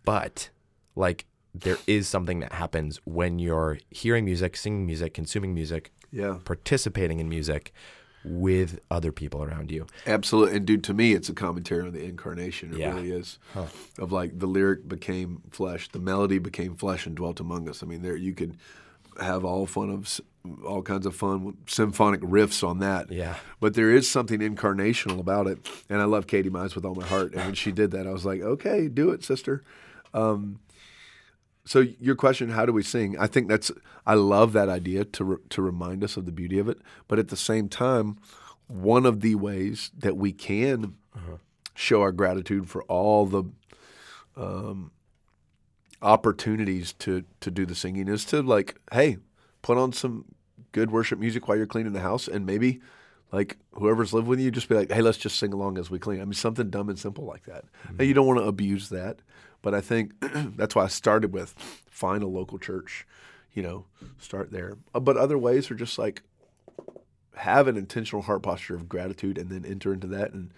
but, like, there is something that happens when you're hearing music, singing music, consuming music, yeah, participating in music with other people around you. Absolutely. And dude, to me, it's a commentary on the incarnation. It yeah. really is. Huh. Of like the lyric became flesh, the melody became flesh and dwelt among us. I mean, there you could have all fun of all kinds of fun symphonic riffs on that. Yeah. But there is something incarnational about it. And I love Katie Mize with all my heart. And when she did that, I was like, okay, do it, sister. Um, so your question, how do we sing? I think that's, I love that idea to re, to remind us of the beauty of it. But at the same time, one of the ways that we can uh-huh. show our gratitude for all the um, opportunities to to do the singing is to like, hey, put on some good worship music while you're cleaning the house, and maybe like whoever's living with you, just be like, hey, let's just sing along as we clean. I mean, something dumb and simple like that. Mm-hmm. Now, you don't want to abuse that. But I think that's why I started with find a local church, you know, start there. But other ways are just like have an intentional heart posture of gratitude and then enter into that and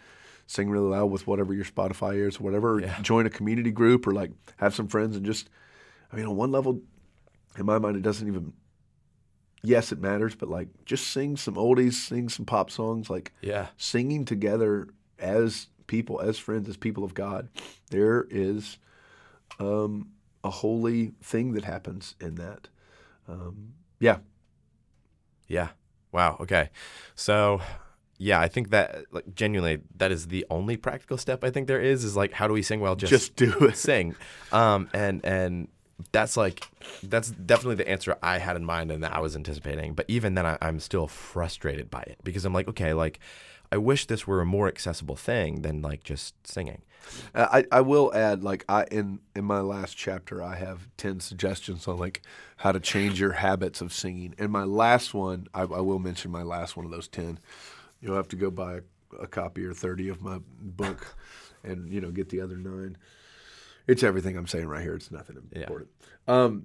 sing really loud with whatever your Spotify is, whatever. Yeah. Join a community group or like have some friends and just, I mean, on one level, in my mind, it doesn't even, yes, it matters, but like just sing some oldies, sing some pop songs, like yeah. singing together as people, as friends, as people of God. There is... Um, a holy thing that happens in that. Um, yeah. Yeah. Wow. Okay. So yeah, I think that like genuinely that is the only practical step I think there is, is like, how do we sing? Well, just, just do it. Sing. Um, and, and that's like, that's definitely the answer I had in mind and that I was anticipating. But even then I, I'm still frustrated by it because I'm like, okay, like I wish this were a more accessible thing than like just singing. I, I will add, like I in, in my last chapter, I have ten suggestions on like how to change your habits of singing. And my last one, I, I will mention my last one of those ten. You'll have to go buy a, a copy or thirty of my book, and you know get the other nine. It's everything I'm saying right here. It's nothing important. Yeah. Um,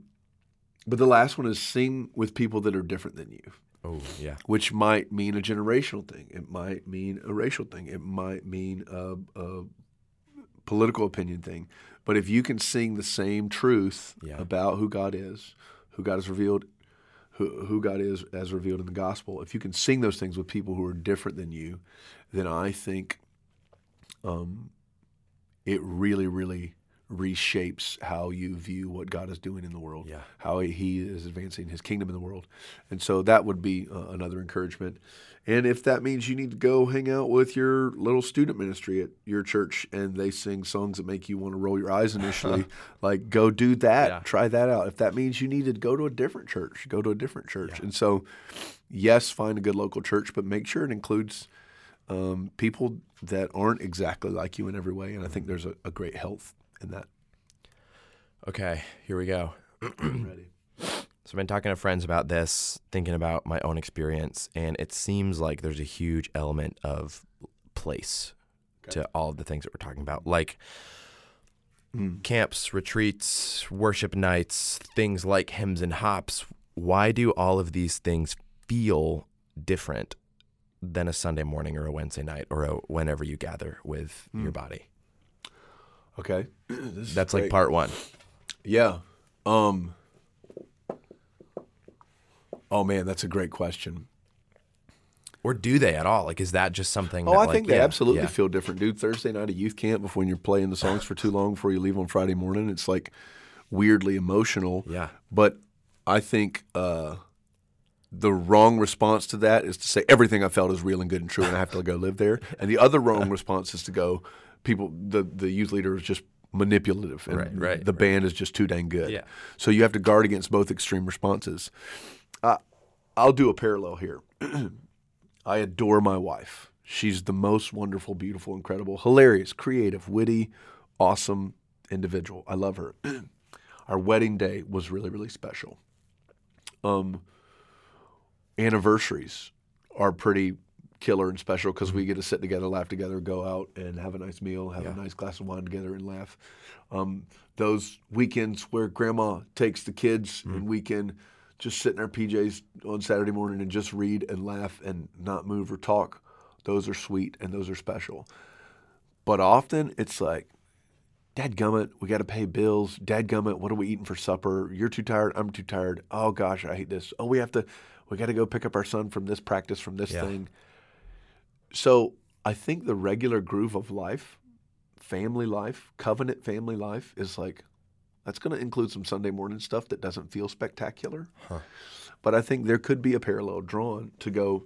but the last one is sing with people that are different than you. Oh, yeah. Which might mean a generational thing. It might mean a racial thing. It might mean a, a political opinion thing. But if you can sing the same truth yeah. about who God is, who God is revealed, who, who God is as revealed in the gospel, if you can sing those things with people who are different than you, then I think um, it really, really reshapes how you view what God is doing in the world, yeah. how he is advancing his kingdom in the world. And so that would be uh, another encouragement. And if that means you need to go hang out with your little student ministry at your church and they sing songs that make you want to roll your eyes initially, like go do that, yeah. try that out. If that means you need to go to a different church, go to a different church. Yeah. And so yes, find a good local church, but make sure it includes um, people that aren't exactly like you in every way. And I think there's a, a great health in that. Okay, here we go. I'm ready. So I've been talking to friends about this, thinking about my own experience, and it seems like there's a huge element of place okay. to all of the things that we're talking about, like mm. camps, retreats, worship nights, things like Hymns and Hops. Why do all of these things feel different than a Sunday morning or a Wednesday night or a, whenever you gather with mm. your body? Okay. This That's like part one. Yeah. Um, oh, man, that's a great question. Or do they at all? Like, is that just something? Oh, that, I like, think they yeah, absolutely yeah. feel different, dude. Thursday night at youth camp, if when you're playing the songs for too long before you leave on Friday morning, it's like weirdly emotional. Yeah. But I think uh, the wrong response to that is to say everything I felt is real and good and true and I have to go live there. And the other wrong response is to go, people, the, the youth leader is just manipulative and right, right, the right. band is just too dang good. Yeah. So you have to guard against both extreme responses. Uh, I'll do a parallel here. I adore my wife. She's the most wonderful, beautiful, incredible, hilarious, creative, witty, awesome individual. I love her. Our wedding day was really, really special. Um, anniversaries are pretty killer and special because we get to sit together, laugh together, go out and have a nice meal, have yeah. a nice glass of wine together and laugh. Um, those weekends where grandma takes the kids mm-hmm. and we can just sit in our P Js on Saturday morning and just read and laugh and not move or talk, those are sweet and those are special. But often it's like, dadgummit, we got to pay bills. Dadgummit, what are we eating for supper? You're too tired. I'm too tired. Oh, gosh, I hate this. Oh, we have to, we got to go pick up our son from this practice, from this yeah. thing. So I think the regular groove of life, family life, covenant family life is like, that's going to include some Sunday morning stuff that doesn't feel spectacular. Huh. But I think there could be a parallel drawn to go,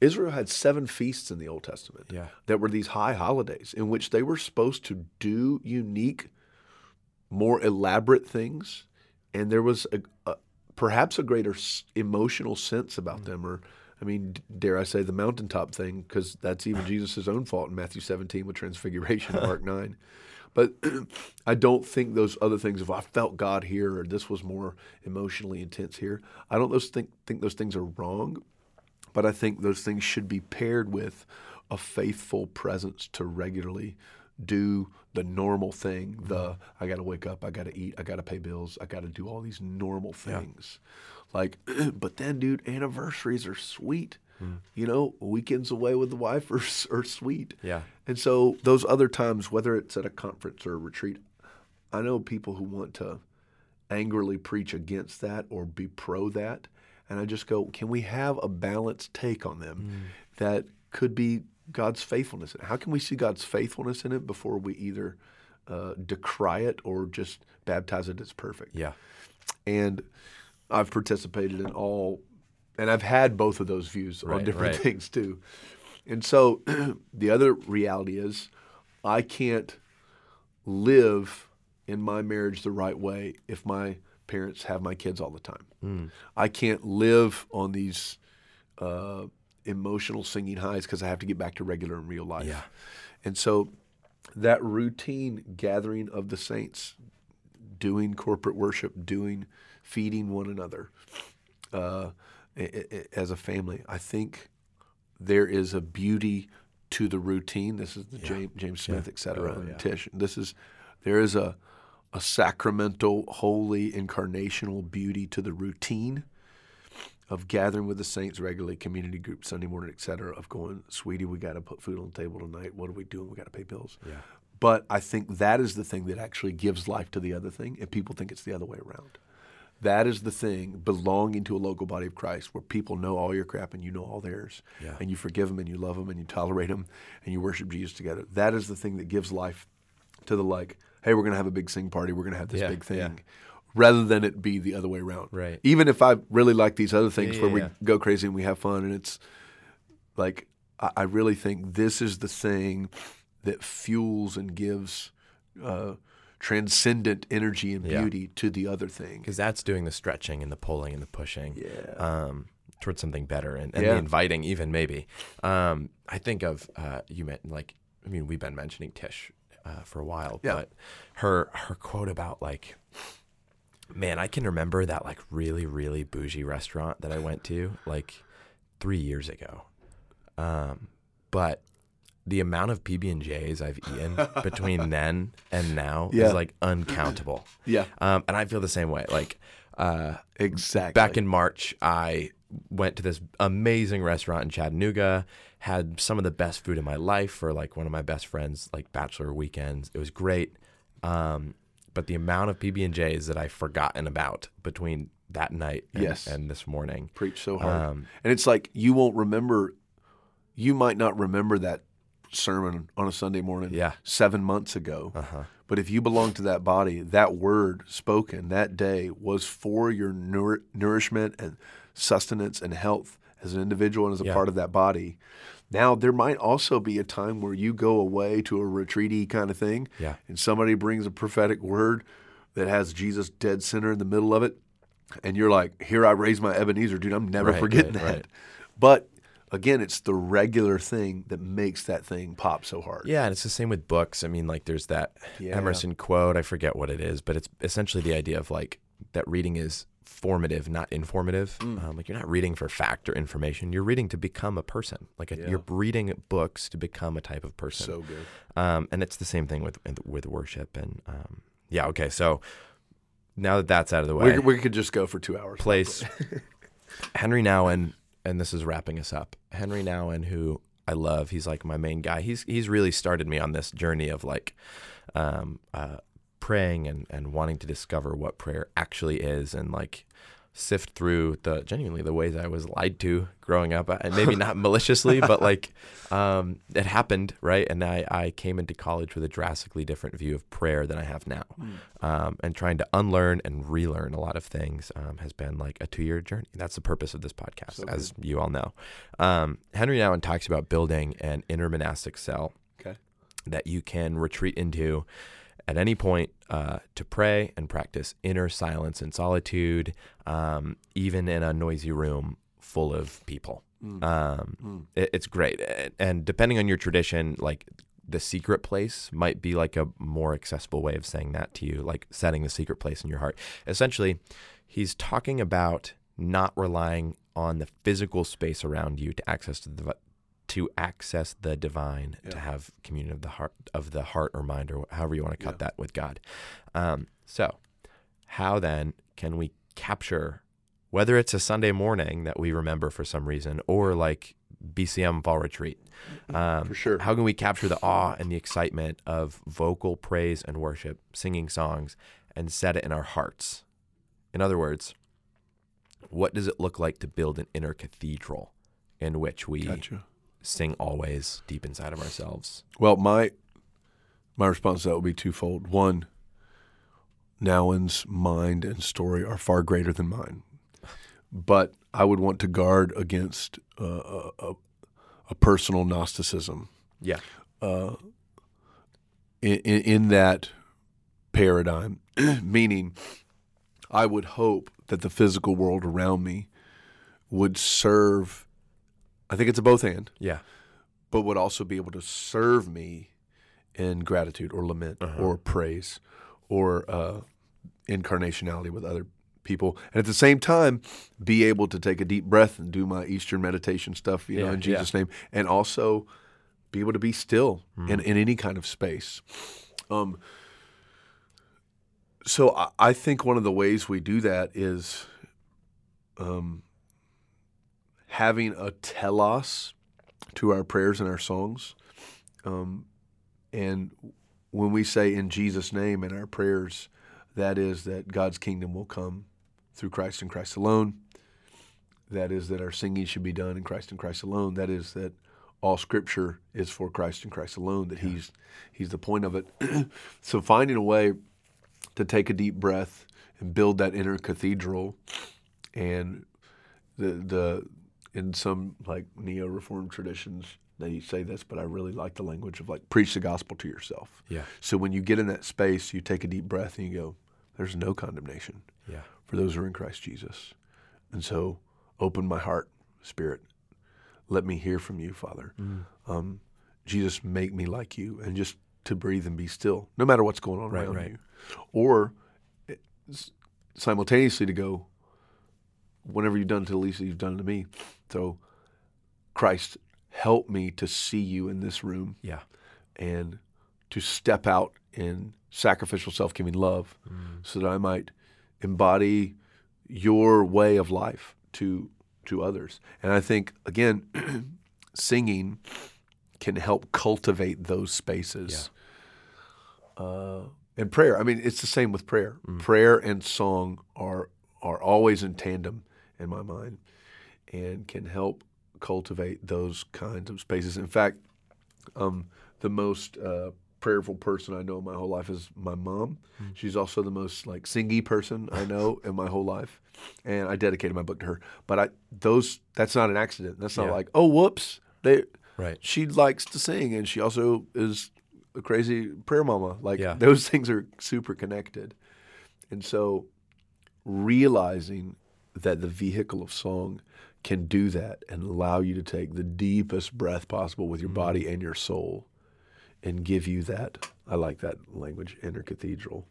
Israel had seven feasts in the Old Testament yeah. that were these high holidays in which they were supposed to do unique, more elaborate things. And there was a, a, perhaps a greater s- emotional sense about mm-hmm. them. Or, I mean, dare I say the mountaintop thing, because that's even Jesus' own fault in Matthew seventeen with Transfiguration, Mark nine. But I don't think those other things of I felt God here or this was more emotionally intense here. I don't those think, think those things are wrong, but I think those things should be paired with a faithful presence to regularly do the normal thing, mm-hmm. the I got to wake up, I got to eat, I got to pay bills, I got to do all these normal things. Yeah. Like, but then, dude, anniversaries are sweet. You know, weekends away with the wife are, are sweet. Yeah. And so those other times, whether it's at a conference or a retreat, I know people who want to angrily preach against that or be pro that. And I just go, can we have a balanced take on them mm. that could be God's faithfulness? How can we see God's faithfulness in it before we either uh, decry it or just baptize it as perfect? Yeah. And I've participated in all And I've had both of those views right, on different right. things too. And so the other reality is I can't live in my marriage the right way if my parents have my kids all the time. Mm. I can't live on these uh, emotional singing highs because I have to get back to regular and real life. Yeah. And so that routine gathering of the saints, doing corporate worship, doing feeding one another, uh, as a family, I think there is a beauty to the routine. This is the yeah. James, James Smith, yeah. et cetera, oh, and yeah. Tish. This is, there is a, a sacramental, holy, incarnational beauty to the routine of gathering with the saints regularly, community group, Sunday morning, et cetera, of going, sweetie, we got to put food on the table tonight. What are we doing? We got to pay bills. Yeah. But I think that is the thing that actually gives life to the other thing, and people think it's the other way around. That is the thing, belonging to a local body of Christ where people know all your crap and you know all theirs, yeah. and you forgive them and you love them and you tolerate them and you worship Jesus together. That is the thing that gives life to the like, hey, we're going to have a big sing party, we're going to have this yeah, big thing, yeah. rather than it be the other way around. Right. Even if I really like these other things yeah, where yeah, we yeah. go crazy and we have fun, and it's like, I, I really think this is the thing that fuels and gives uh transcendent energy and beauty yeah. to the other thing. Because that's doing the stretching and the pulling and the pushing yeah. um, towards something better and, and yeah. the inviting even maybe. Um, I think of, uh, you meant like, I mean, we've been mentioning Tish uh, for a while, yeah. but her her quote about like, man, I can remember that like really, really bougie restaurant that I went to like three years ago. Um, but the amount of P B and J's I've eaten between then and now yeah. is like uncountable. Yeah. Um, and I feel the same way. Like, uh, exactly. Back in March, I went to this amazing restaurant in Chattanooga, had some of the best food in my life for like one of my best friends, like bachelor weekends. It was great. Um, but the amount of P B and J's that I've forgotten about between that night and, yes. and this morning. Preach so hard. Um, and it's like, you won't remember, you might not remember that sermon on a Sunday morning yeah. seven months ago. Uh-huh. But if you belong to that body, that word spoken that day was for your nour- nourishment and sustenance and health as an individual and as a yeah. part of that body. Now, there might also be a time where you go away to a retreat-y kind of thing yeah. and somebody brings a prophetic word that has Jesus dead center in the middle of it, and you're like, here I raise my Ebenezer, dude, I'm never right, forgetting right, that. Right. But again, it's the regular thing that makes that thing pop so hard. Yeah, and it's the same with books. I mean, like there's that yeah. Emerson quote. I forget what it is, but it's essentially the idea of like that reading is formative, not informative. Mm. Um, like you're not reading for fact or information. You're reading to become a person. Like a, yeah. you're reading books to become a type of person. So good. Um, and it's the same thing with with worship. And um, yeah, okay. So now that that's out of the way, we, we could just go for two hours. Place Henri Nouwen. And this is wrapping us up. Henri Nouwen, who I love, he's like my main guy. He's he's really started me on this journey of like um, uh, praying and, and wanting to discover what prayer actually is, and like sift through the genuinely the ways I was lied to growing up, and maybe not maliciously, but like um, it happened, right? And I, I came into college with a drastically different view of prayer than I have now. Mm. Um, and trying to unlearn and relearn a lot of things um, has been like a two-year journey. That's the purpose of this podcast, so as you all know. Um, Henri Nouwen talks about building an inner monastic cell okay. that you can retreat into at any point uh, to pray and practice inner silence and solitude, um, even in a noisy room full of people. Mm. Um, mm. It, it's great. And depending on your tradition, like the secret place might be like a more accessible way of saying that to you, like setting the secret place in your heart. Essentially, he's talking about not relying on the physical space around you to access to the to access the divine, yeah. to have communion of the heart, of the heart or mind, or however you want to cut yeah. that with God. Um, so how then can we capture, whether it's a Sunday morning that we remember for some reason, or like B C M fall retreat, um, for sure. how can we capture the awe and the excitement of vocal praise and worship, singing songs, and set it in our hearts? In other words, what does it look like to build an inner cathedral in which we... Gotcha. Sing always deep inside of ourselves? Well, my my response to that would be twofold. One, Nouwen's mind and story are far greater than mine, but I would want to guard against uh, a, a personal Gnosticism. Yeah. Uh, in, in that paradigm, meaning I would hope that the physical world around me would serve. I think it's a both hand. Yeah. But would also be able to serve me in gratitude or lament uh-huh. or praise or uh, incarnationality with other people. And at the same time, be able to take a deep breath and do my Eastern meditation stuff, you yeah, know, in Jesus' yeah. name. And also be able to be still mm. in, in any kind of space. Um. So I, I think one of the ways we do that is... Um, having a telos to our prayers and our songs. Um, and when we say in Jesus' name in our prayers, that is that God's kingdom will come through Christ and Christ alone. That is that our singing should be done in Christ and Christ alone. That is that all Scripture is for Christ and Christ alone, that yeah. he's, he's the point of it. So finding a way to take a deep breath and build that inner cathedral, and the the... in some like neo-reformed traditions, they say this, but I really like the language of like preach the gospel to yourself. Yeah. So when you get in that space, you take a deep breath and you go, there's no condemnation yeah. for those who are in Christ Jesus. And so open my heart, Spirit. Let me hear from you, Father. Mm. Um, Jesus, make me like you, and just to breathe and be still, no matter what's going on right, around right. you. Or simultaneously to go, whenever you've done to Lisa, you've done to me. So, Christ, help me to see you in this room, yeah, and to step out in sacrificial, self-giving love, mm. so that I might embody your way of life to to others. And I think again, singing can help cultivate those spaces. Yeah. Uh, and prayer. I mean, it's the same with prayer. Mm. Prayer and song are are always in tandem in my mind, and can help cultivate those kinds of spaces. In fact, um, the most uh, prayerful person I know in my whole life is my mom. Mm. She's also the most like singy person I know in my whole life, and I dedicated my book to her. But I those that's not an accident. That's not yeah. like, oh, whoops. They right. She likes to sing, and she also is a crazy prayer mama. Like yeah. those things are super connected, and so realizing that the vehicle of song can do that and allow you to take the deepest breath possible with your mm-hmm. body and your soul, and give you that, I like that language, inner cathedral,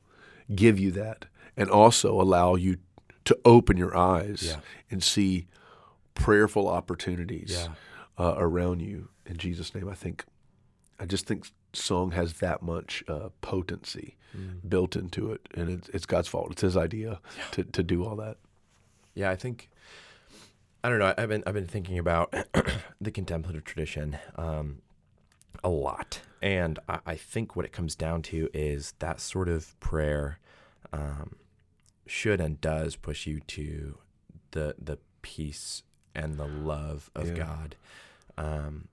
give you that, and also allow you to open your eyes yeah. and see prayerful opportunities yeah. uh, around you. In Jesus' name, I think, I just think song has that much uh, potency mm. built into it, and it, it's God's fault. It's His idea yeah. to, to do all that. Yeah, I think I don't know. I've been I've been thinking about the contemplative tradition, um, a lot. And I, I think what it comes down to is that sort of prayer um, should and does push you to the the peace and the love of yeah. God. Um,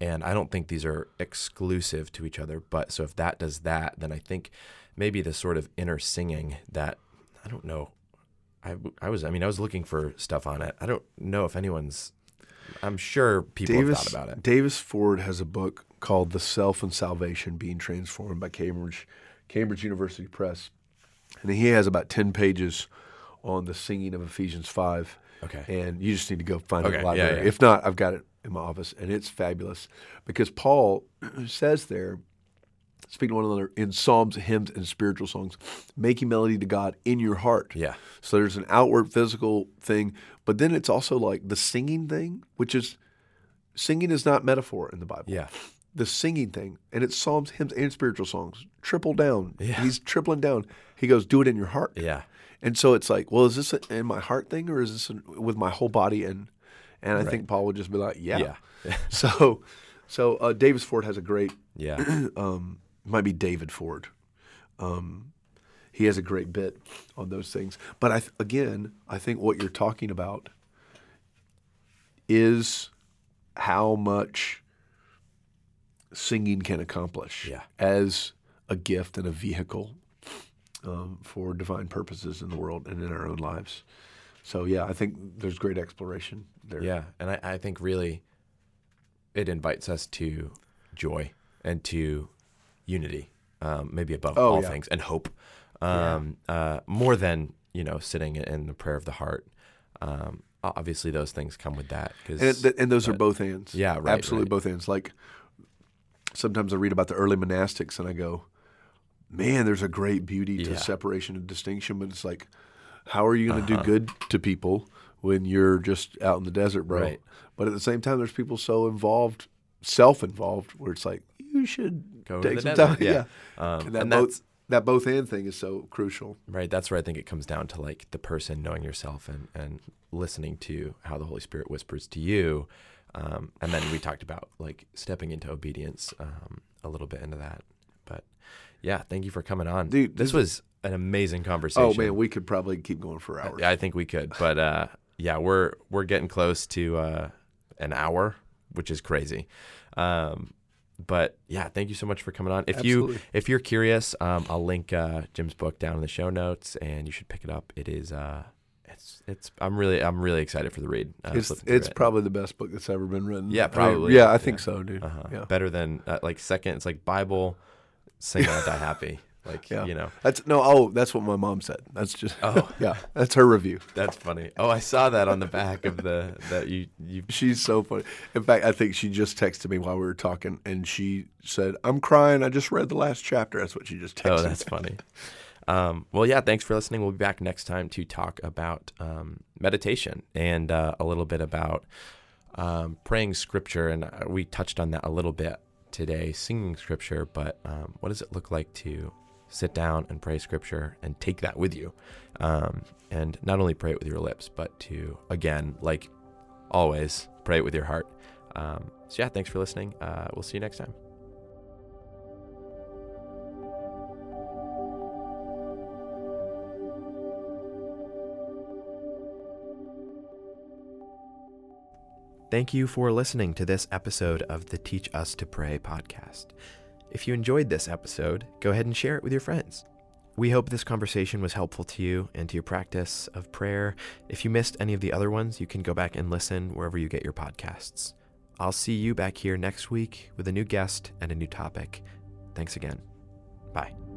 and I don't think these are exclusive to each other, but so if that does that, then I think maybe the sort of inner singing that, I don't know, I, I was, I mean, I was looking for stuff on it. I don't know if anyone's, I'm sure people Davis, have thought about it. Davis Ford has a book called The Self and Salvation, Being Transformed by Cambridge, Cambridge University Press. And he has about ten pages on the singing of Ephesians five. Okay. And you just need to go find okay. it in the library. Yeah, yeah. If not, I've got it in my office, and it's fabulous because Paul says there, speaking to one another in psalms, hymns, and spiritual songs, making melody to God in your heart. Yeah. So there's an outward physical thing, but then it's also like the singing thing, which is singing is not metaphor in the Bible. Yeah. The singing thing, and it's psalms, hymns, and spiritual songs. Triple down. Yeah. He's tripling down. He goes, do it in your heart. Yeah. And so it's like, well, is this an in my heart thing or is this an, with my whole body? And and I right. think Paul would just be like, yeah. yeah. so so uh, Davis Ford has a great, yeah, um, might be David Ford. Um, he has a great bit on those things. But I th- again, I think what you're talking about is how much singing can accomplish yeah. as a gift and a vehicle Um, for divine purposes in the world and in our own lives. So, yeah, I think there's great exploration there. Yeah, and I, I think really it invites us to joy and to unity, um, maybe above oh, all yeah. things, and hope, um, yeah. uh, more than, you know, sitting in the prayer of the heart. Um, obviously, those things come with that. 'Cause, and, th- and those but, are both ends. Yeah, right. Absolutely right. Both ends. Like sometimes I read about the early monastics and I go, man, there's a great beauty to yeah. separation and distinction, but it's like, how are you going to uh-huh. do good to people when you're just out in the desert, bro? Right. But at the same time, there's people so involved, self-involved, where it's like, you should go take some desert. time. Yeah. yeah. Um, and that, and both, that both and thing is so crucial. Right. That's where I think it comes down to like the person knowing yourself and, and listening to how the Holy Spirit whispers to you. Um, and then we talked about like stepping into obedience um, a little bit into that. But yeah, thank you for coming on. Dude, this, this was an amazing conversation. Oh man, we could probably keep going for hours. I, I think we could. But uh, yeah, we're we're getting close to uh, an hour, which is crazy. Um, but yeah, thank you so much for coming on. If Absolutely. you if you're curious, um, I'll link uh, Jim's book down in the show notes and you should pick it up. It is uh, It's it's I'm really I'm really excited for the read. I it's it's it. probably the best book that's ever been written. Yeah, probably. I, yeah, I think yeah. so, dude. Uh-huh. Yeah. Better than uh, like second, it's like Bible, Sing Loud and Die Happy. Like, yeah. you know. That's no, oh, that's what my mom said. That's just Oh. yeah. That's her review. That's funny. Oh, I saw that on the back of the that you you She's so funny. In fact, I think she just texted me while we were talking and she said, "I'm crying. I just read the last chapter." That's what she just texted. Oh, that's funny. Um, well, yeah, thanks for listening. We'll be back next time to talk about um, meditation and uh, a little bit about um, praying scripture. And we touched on that a little bit today, singing scripture, but um, what does it look like to sit down and pray scripture and take that with you? Um, and not only pray it with your lips, but to, again, like always, pray it with your heart. Um, so yeah, thanks for listening. Uh, we'll see you next time. Thank you for listening to this episode of the Teach Us to Pray podcast. If you enjoyed this episode, go ahead and share it with your friends. We hope this conversation was helpful to you and to your practice of prayer. If you missed any of the other ones, you can go back and listen wherever you get your podcasts. I'll see you back here next week with a new guest and a new topic. Thanks again. Bye.